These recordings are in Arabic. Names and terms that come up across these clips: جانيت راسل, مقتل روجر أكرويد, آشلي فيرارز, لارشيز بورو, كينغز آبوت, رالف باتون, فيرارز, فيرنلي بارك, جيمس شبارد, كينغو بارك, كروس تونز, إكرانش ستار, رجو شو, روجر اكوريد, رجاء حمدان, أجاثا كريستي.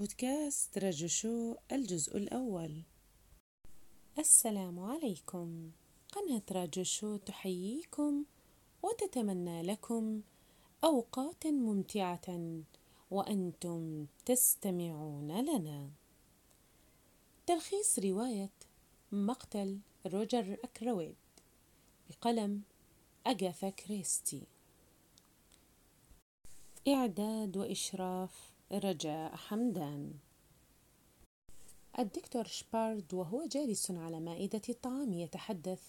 بودكاست رجو شو الجزء الأول. السلام عليكم، قناة رجو شو تحييكم وتتمنى لكم أوقات ممتعة وأنتم تستمعون لنا. تلخيص رواية مقتل روجر أكرويد بقلم أجاثا كريستي، إعداد وإشراف رجاء حمدان. الدكتور شبارد وهو جالس على مائدة الطعام يتحدث: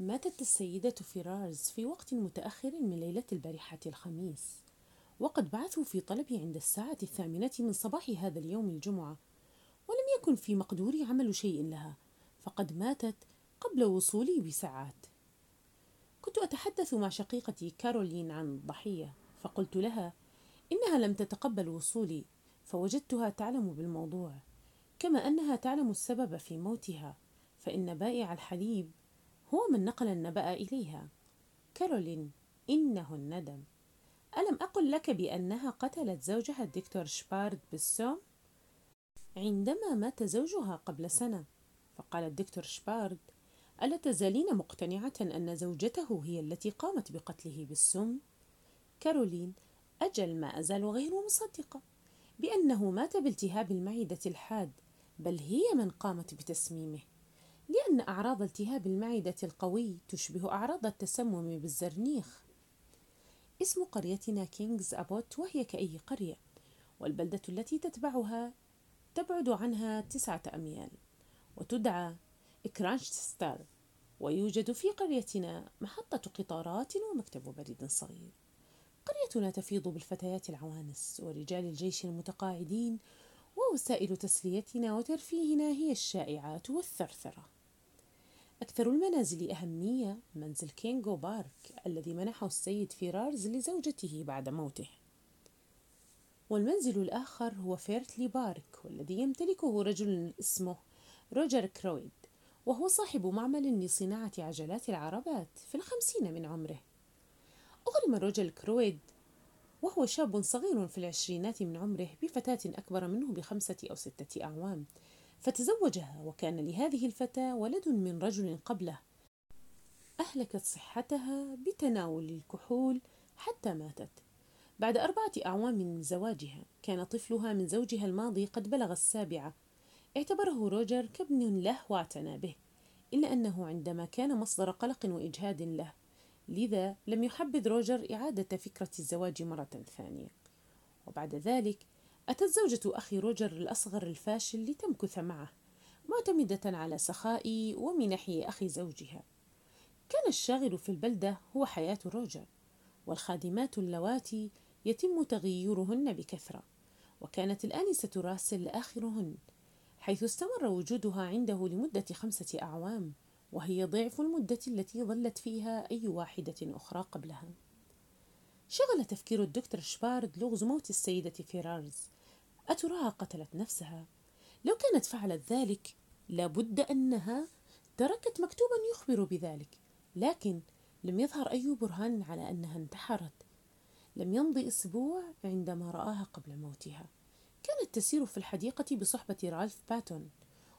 ماتت السيدة فيرارز في وقت متأخر من ليلة البارحة الخميس، وقد بعثوا في طلبي عند الساعة 8 من صباح هذا اليوم الجمعة، ولم يكن في مقدوري عمل شيء لها، فقد ماتت قبل وصولي بساعات. كنت أتحدث مع شقيقتي كارولين عن الضحية، فقلت لها إنها لم تتقبل وصولي، فوجدتها تعلم بالموضوع كما أنها تعلم السبب في موتها، فإن بائع الحليب هو من نقل النبأ إليها. كارولين، إنه الندم. ألم أقل لك بأنها قتلت زوجها الدكتور شبارد بالسم عندما مات زوجها قبل سنة؟ فقال الدكتور شبارد: ألا تزالين مقتنعة أن زوجته هي التي قامت بقتله بالسم؟ كارولين: أجل، ما أزال غير مصدقة بأنه مات بالتهاب المعدة الحاد، بل هي من قامت بتسميمه، لأن أعراض التهاب المعدة القوي تشبه أعراض التسمم بالزرنيخ. اسم قريتنا كينغز آبوت، وهي كأي قرية، والبلدة التي تتبعها تبعد عنها 9 أميال، وتدعى إكرانش ستار، ويوجد في قريتنا محطة قطارات ومكتب بريد صغير. قريتنا تفيض بالفتيات العوانس ورجال الجيش المتقاعدين، ووسائل تسليتنا وترفيهنا هي الشائعات والثرثرة. أكثر المنازل أهمية منزل كينغو بارك الذي منحه السيد فيرارز لزوجته بعد موته، والمنزل الآخر هو فيرنلي بارك والذي يمتلكه رجل اسمه روجر أكرويد، وهو صاحب معمل لصناعة عجلات العربات في 50 من عمره. أغرم روجر أكرويد وهو شاب صغير في 20 من عمره بفتاة أكبر منه ب5 أو 6 أعوام، فتزوجها، وكان لهذه الفتاة ولد من رجل قبله، أهلكت صحتها بتناول الكحول حتى ماتت. بعد 4 أعوام من زواجها كان طفلها من زوجها الماضي قد بلغ 7. اعتبره روجر كابن له واعتنى به، إلا أنه عندما كان مصدر قلق وإجهاد له، لذا لم يحبذ روجر إعادة فكرة الزواج مرة ثانية. وبعد ذلك أتت زوجة أخي روجر الأصغر الفاشل لتمكث معه، معتمدة على سخاء ومنح أخي زوجها. كان الشاغل في البلدة هو حياة روجر، والخادمات اللواتي يتم تغييرهن بكثرة، وكانت الآنسة راسل آخرهن، حيث استمر وجودها عنده لمدة 5 أعوام، وهي ضعف المدة التي ظلت فيها أي واحدة أخرى قبلها. شغل تفكير الدكتور شبارد لغز موت السيدة فيرارز. أتراها قتلت نفسها؟ لو كانت فعلت ذلك لابد أنها تركت مكتوبا يخبر بذلك، لكن لم يظهر أي برهان على أنها انتحرت. لم يمض أسبوع عندما رآها قبل موتها. كانت تسير في الحديقة بصحبة رالف باتون،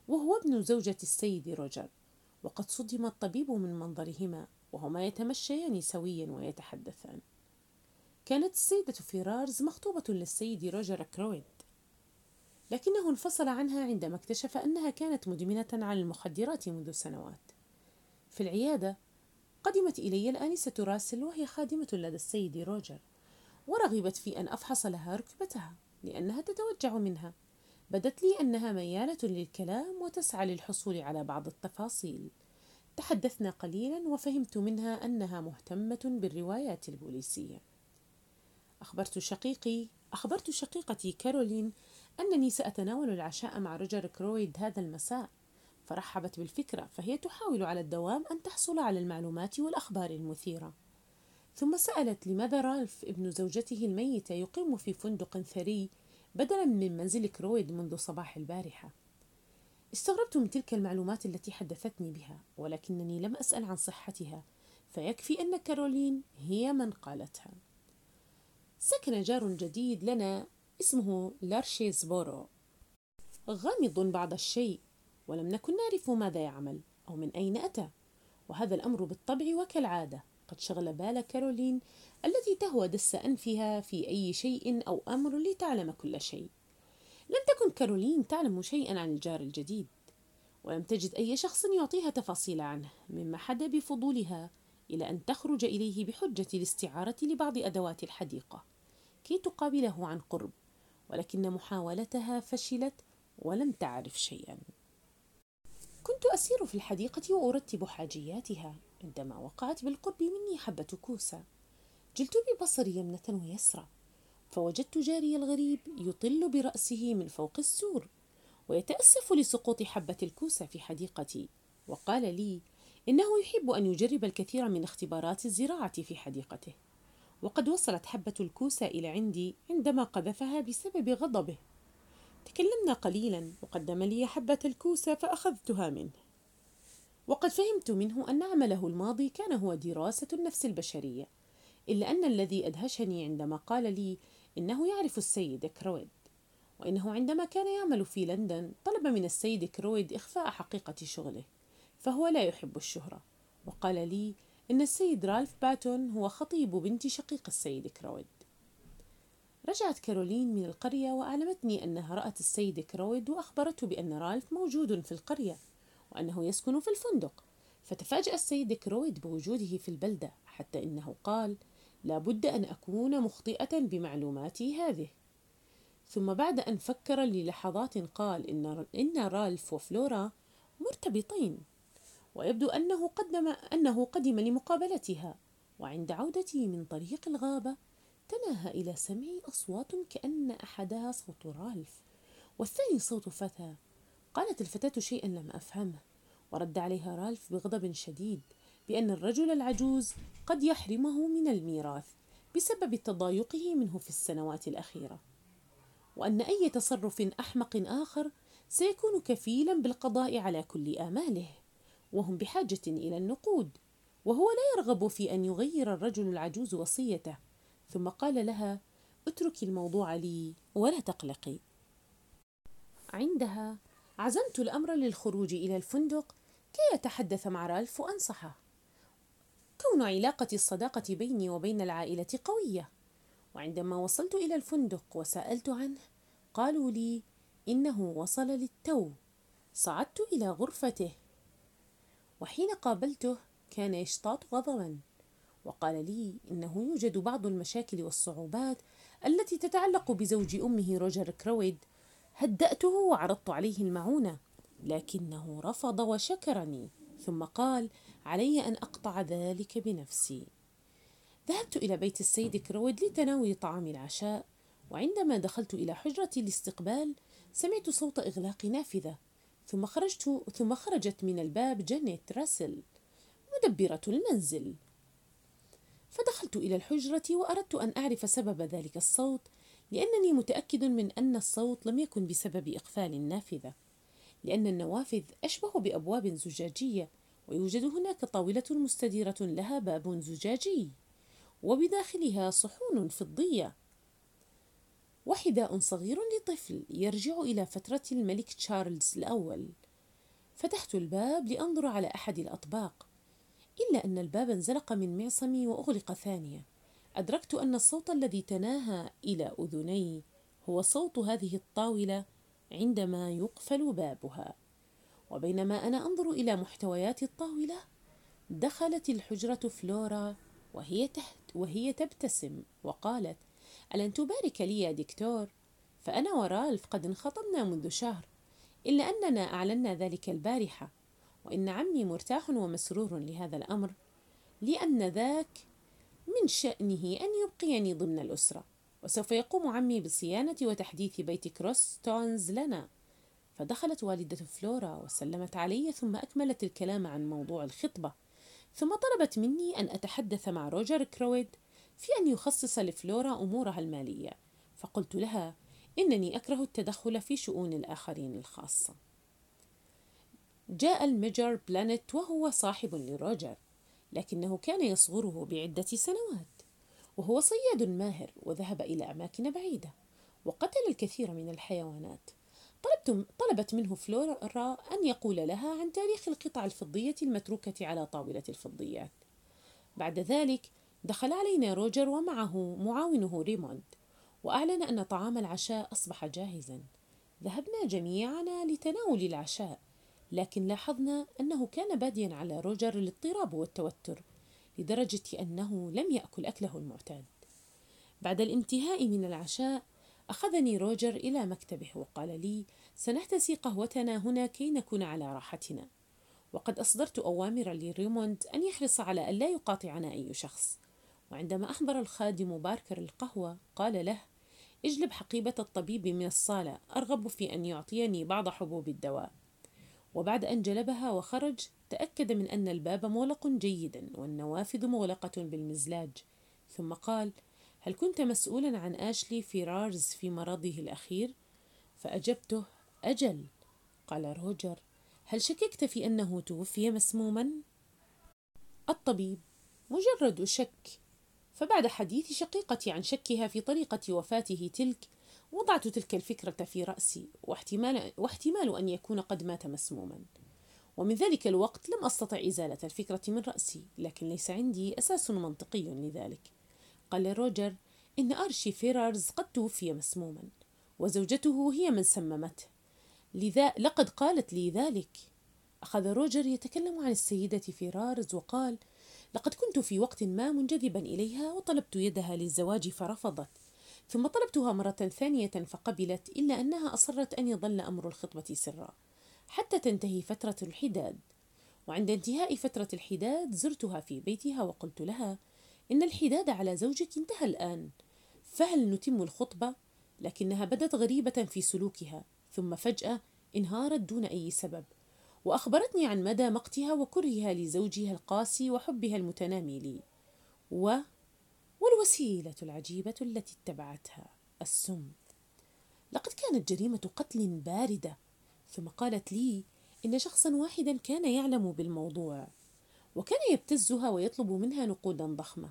وهو ابن زوجة السيد روجر، وقد صدم الطبيب من منظرهما وهما يتمشيان سويا ويتحدثان. كانت السيدة فيرارز مخطوبة للسيد روجر أكرويد، لكنه انفصل عنها عندما اكتشف أنها كانت مدمنة على المخدرات منذ سنوات. في العيادة قدمت إلي الآنسة راسل، وهي خادمة لدى السيد روجر، ورغبت في أن أفحص لها ركبتها لأنها تتوجع منها. بدت لي أنها ميالة للكلام وتسعى للحصول على بعض التفاصيل. تحدثنا قليلا وفهمت منها أنها مهتمة بالروايات البوليسية. أخبرت شقيقتي كارولين أنني سأتناول العشاء مع روجر أكرويد هذا المساء، فرحبت بالفكرة، فهي تحاول على الدوام أن تحصل على المعلومات والأخبار المثيرة. ثم سألت لماذا رالف ابن زوجته الميتة يقيم في فندق ثري بدلا من منزل كرويد منذ صباح البارحة. استغربت من تلك المعلومات التي حدثتني بها، ولكنني لم أسأل عن صحتها، فيكفي أن كارولين هي من قالتها. سكن جار جديد لنا اسمه لارشيز بورو، غامض بعض الشيء، ولم نكن نعرف ماذا يعمل أو من أين أتى، وهذا الأمر بالطبع وكالعادة قد شغل بال كارولين التي تهوى دس أنفها في أي شيء أو أمر لتعلم كل شيء. لم تكن كارولين تعلم شيئا عن الجار الجديد، ولم تجد أي شخص يعطيها تفاصيل عنه، مما حدا بفضولها إلى أن تخرج إليه بحجة الاستعارة لبعض أدوات الحديقة كي تقابله عن قرب، ولكن محاولتها فشلت ولم تعرف شيئا. كنت أسير في الحديقة وأرتب حاجياتها عندما وقعت بالقرب مني حبة كوسة. جلت ببصري يمنة ويسرى، فوجدت جاري الغريب يطل برأسه من فوق السور ويتأسف لسقوط حبة الكوسة في حديقتي، وقال لي إنه يحب أن يجرب الكثير من اختبارات الزراعة في حديقته، وقد وصلت حبة الكوسة إلى عندي عندما قذفها بسبب غضبه. تكلمنا قليلا وقدم لي حبة الكوسة فأخذتها منه، وقد فهمت منه أن عمله الماضي كان هو دراسة النفس البشرية، إلا أن الذي أدهشني عندما قال لي إنه يعرف السيد أكرويد، وإنه عندما كان يعمل في لندن طلب من السيد أكرويد إخفاء حقيقة شغله، فهو لا يحب الشهرة، وقال لي إن السيد رالف باتون هو خطيب بنت شقيق السيد أكرويد. رجعت كارولين من القرية وأعلمتني أنها رأت السيد أكرويد وأخبرته بأن رالف موجود في القرية وأنه يسكن في الفندق، فتفاجأ السيد أكرويد بوجوده في البلدة حتى إنه قال لا بد أن أكون مخطئة بمعلوماتي هذه. ثم بعد أن فكر للحظات قال إن رالف وفلورا مرتبطين، ويبدو أنه قدم لمقابلتها، وعند عودتي من طريق الغابة تناهى إلى سمعي أصوات كأن أحدها صوت رالف والثاني صوت فتاة. قالت الفتاة شيئا لم أفهمه، ورد عليها رالف بغضب شديد بأن الرجل العجوز قد يحرمه من الميراث بسبب تضايقه منه في السنوات الأخيرة، وأن أي تصرف أحمق آخر سيكون كفيلا بالقضاء على كل آماله، وهم بحاجة إلى النقود، وهو لا يرغب في أن يغير الرجل العجوز وصيته. ثم قال لها اتركي الموضوع لي ولا تقلقي. عندها عزمت الأمر للخروج إلى الفندق كي أتحدث مع رالف وأنصحه. كون علاقة الصداقة بيني وبين العائلة قوية، وعندما وصلت إلى الفندق وسألت عنه قالوا لي إنه وصل للتو. صعدت إلى غرفته، وحين قابلته كان يشتاط غضبا، وقال لي إنه يوجد بعض المشاكل والصعوبات التي تتعلق بزوج أمه روجر أكرويد. هدأته وعرضت عليه المعونة، لكنه رفض وشكرني، ثم قال علي أن أقطع ذلك بنفسي. ذهبت إلى بيت السيد أكرويد لتناول طعام العشاء، وعندما دخلت إلى حجرة الاستقبال سمعت صوت إغلاق نافذة، ثم خرجت من الباب جانيت راسل مدبرة المنزل. فدخلت إلى الحجرة وأردت أن أعرف سبب ذلك الصوت، لأنني متأكد من أن الصوت لم يكن بسبب إقفال النافذة، لأن النوافذ أشبه بأبواب زجاجية، ويوجد هناك طاولة مستديرة لها باب زجاجي وبداخلها صحون فضية وحذاء صغير لطفل يرجع إلى فترة الملك تشارلز الأول. فتحت الباب لأنظر على أحد الأطباق، إلا أن الباب انزلق من معصمي وأغلق ثانية. أدركت أن الصوت الذي تناهى إلى أذني هو صوت هذه الطاولة عندما يقفل بابها. وبينما أنا أنظر إلى محتويات الطاولة دخلت الحجرة فلورا وهي تبتسم، وقالت ألن تبارك لي يا دكتور؟ فأنا ورالف قد انخطبنا منذ شهر، إلا أننا أعلنا ذلك البارحة، وإن عمي مرتاح ومسرور لهذا الأمر، لأن ذاك من شأنه أن يبقيني ضمن الأسرة، وسوف يقوم عمي بصيانة وتحديث بيت كروس تونز لنا. فدخلت والدة فلورا وسلمت علي، ثم أكملت الكلام عن موضوع الخطبة، ثم طلبت مني أن أتحدث مع روجر أكرويد في أن يخصص لفلورا أمورها المالية، فقلت لها إنني أكره التدخل في شؤون الآخرين الخاصة. جاء الميجر بلانت وهو صاحب لروجر، لكنه كان يصغره بعدة سنوات، وهو صياد ماهر وذهب إلى أماكن بعيدة، وقتل الكثير من الحيوانات. طلبت منه فلورا أن يقول لها عن تاريخ القطع الفضية المتروكة على طاولة الفضيات. بعد ذلك دخل علينا روجر ومعه معاونه ريموند، وأعلن أن طعام العشاء أصبح جاهزا. ذهبنا جميعنا لتناول العشاء، لكن لاحظنا أنه كان باديا على روجر الاضطراب والتوتر لدرجة أنه لم يأكل أكله المعتاد. بعد الانتهاء من العشاء أخذني روجر إلى مكتبه وقال لي: سنحتسي قهوتنا هنا كي نكون على راحتنا. وقد أصدرت أوامر لريموند أن يحرص على أن لا يقاطعنا أي شخص. وعندما أحضر الخادم باركر القهوة قال له: اجلب حقيبة الطبيب من الصالة، أرغب في أن يعطيني بعض حبوب الدواء. وبعد أن جلبها وخرج تأكد من أن الباب مغلق جيدا والنوافذ مغلقة بالمزلاج، ثم قال: هل كنت مسؤولا عن آشلي فيرارز في مرضه الأخير؟ فأجبته: أجل. قال روجر: هل شككت في أنه توفي مسموما؟ الطبيب: مجرد شك. فبعد حديث شقيقتي عن شكها في طريقة وفاته تلك، وضعت تلك الفكرة في رأسي، واحتمال أن يكون قد مات مسموما. ومن ذلك الوقت لم أستطع إزالة الفكرة من رأسي، لكن ليس عندي أساس منطقي لذلك. قال روجر: إن أرشي فيرارز قد توفي مسموما، وزوجته هي من سممته، لذا لقد قالت لي ذلك. أخذ روجر يتكلم عن السيدة فيرارز وقال: لقد كنت في وقت ما منجذبا إليها، وطلبت يدها للزواج فرفضت، ثم طلبتها مرة ثانية فقبلت، إلا أنها أصرت أن يظل أمر الخطبة سرا حتى تنتهي فترة الحداد. وعند انتهاء فترة الحداد زرتها في بيتها وقلت لها: إن الحداد على زوجك انتهى الآن، فهل نتم الخطبة؟ لكنها بدت غريبة في سلوكها، ثم فجأة انهارت دون أي سبب، وأخبرتني عن مدى مقتها وكرهها لزوجها القاسي وحبها المتنامي لي، والوسيلة العجيبة التي اتبعتها السم. لقد كانت جريمة قتل باردة. ثم قالت لي إن شخصا واحدا كان يعلم بالموضوع، وكان يبتزها ويطلب منها نقودا ضخمة،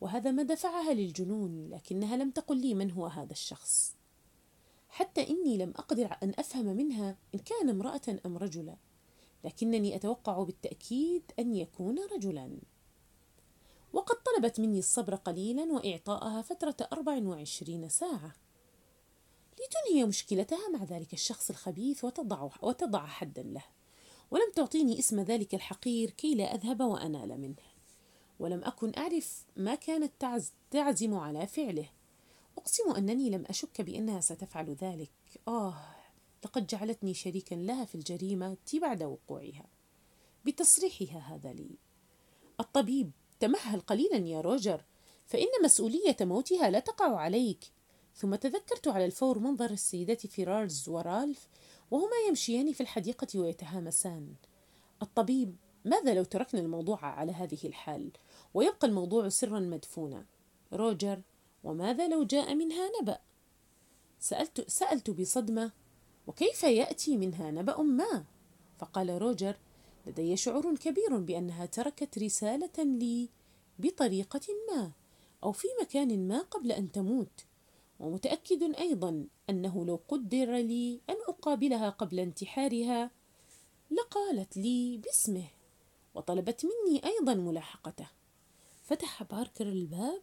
وهذا ما دفعها للجنون، لكنها لم تقل لي من هو هذا الشخص، حتى إني لم أقدر أن أفهم منها إن كان امرأة أم رجلا، لكنني أتوقع بالتأكيد أن يكون رجلا. وقد طلبت مني الصبر قليلا وإعطائها فترة 24 ساعة لتنهي مشكلتها مع ذلك الشخص الخبيث وتضع حدا له، ولم تعطيني اسم ذلك الحقير كي لا أذهب وأنال منه، ولم أكن أعرف ما كانت تعزم على فعله. أقسم أنني لم أشك بأنها ستفعل ذلك. لقد جعلتني شريكا لها في الجريمة بعد وقوعها بتصريحها هذا لي. الطبيب: تمهل قليلا يا روجر، فإن مسؤولية موتها لا تقع عليك. ثم تذكرت على الفور منظر السيدة فيرارز ورالف وهما يمشيان في الحديقة ويتهامسان. الطبيب: ماذا لو تركنا الموضوع على هذه الحال ويبقى الموضوع سرا مدفونا؟ روجر: وماذا لو جاء منها نبأ؟ سألت بصدمة: وكيف يأتي منها نبأ ما؟ فقال روجر: لدي شعور كبير بأنها تركت رسالة لي بطريقة ما أو في مكان ما قبل أن تموت، ومتأكد أيضا أنه لو قدر لي أن أقابلها قبل انتحارها لقالت لي باسمه، وطلبت مني أيضا ملاحقته. فتح باركر الباب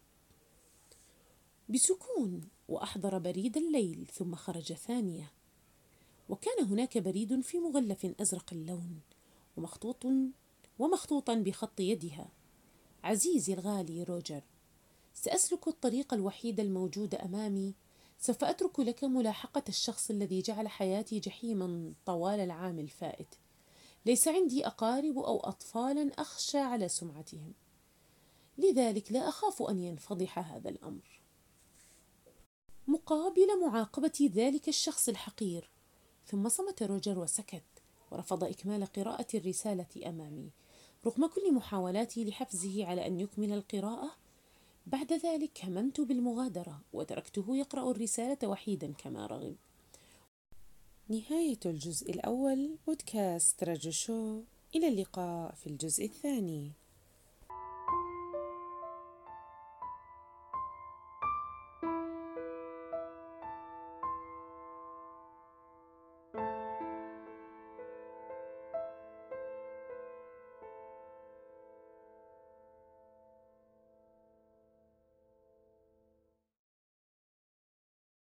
بسكون وأحضر بريد الليل، ثم خرج ثانية، وكان هناك بريد في مغلف أزرق اللون ومخطوطا بخط يدها: عزيزي الغالي روجر، سأسلك الطريق الوحيد الموجود أمامي، سوف أترك لك ملاحقة الشخص الذي جعل حياتي جحيما طوال العام الفائت. ليس عندي أقارب أو أطفالا أخشى على سمعتهم، لذلك لا أخاف أن ينفضح هذا الأمر مقابل معاقبة ذلك الشخص الحقير. ثم صمت روجر وسكت، ورفض إكمال قراءة الرسالة أمامي رغم كل محاولاتي لحفزه على أن يكمل القراءة. بعد ذلك هممت بالمغادرة وتركته يقرأ الرسالة وحيدا كما رغب. نهاية الجزء الأول، بودكاست رجو شو، إلى اللقاء في الجزء الثاني.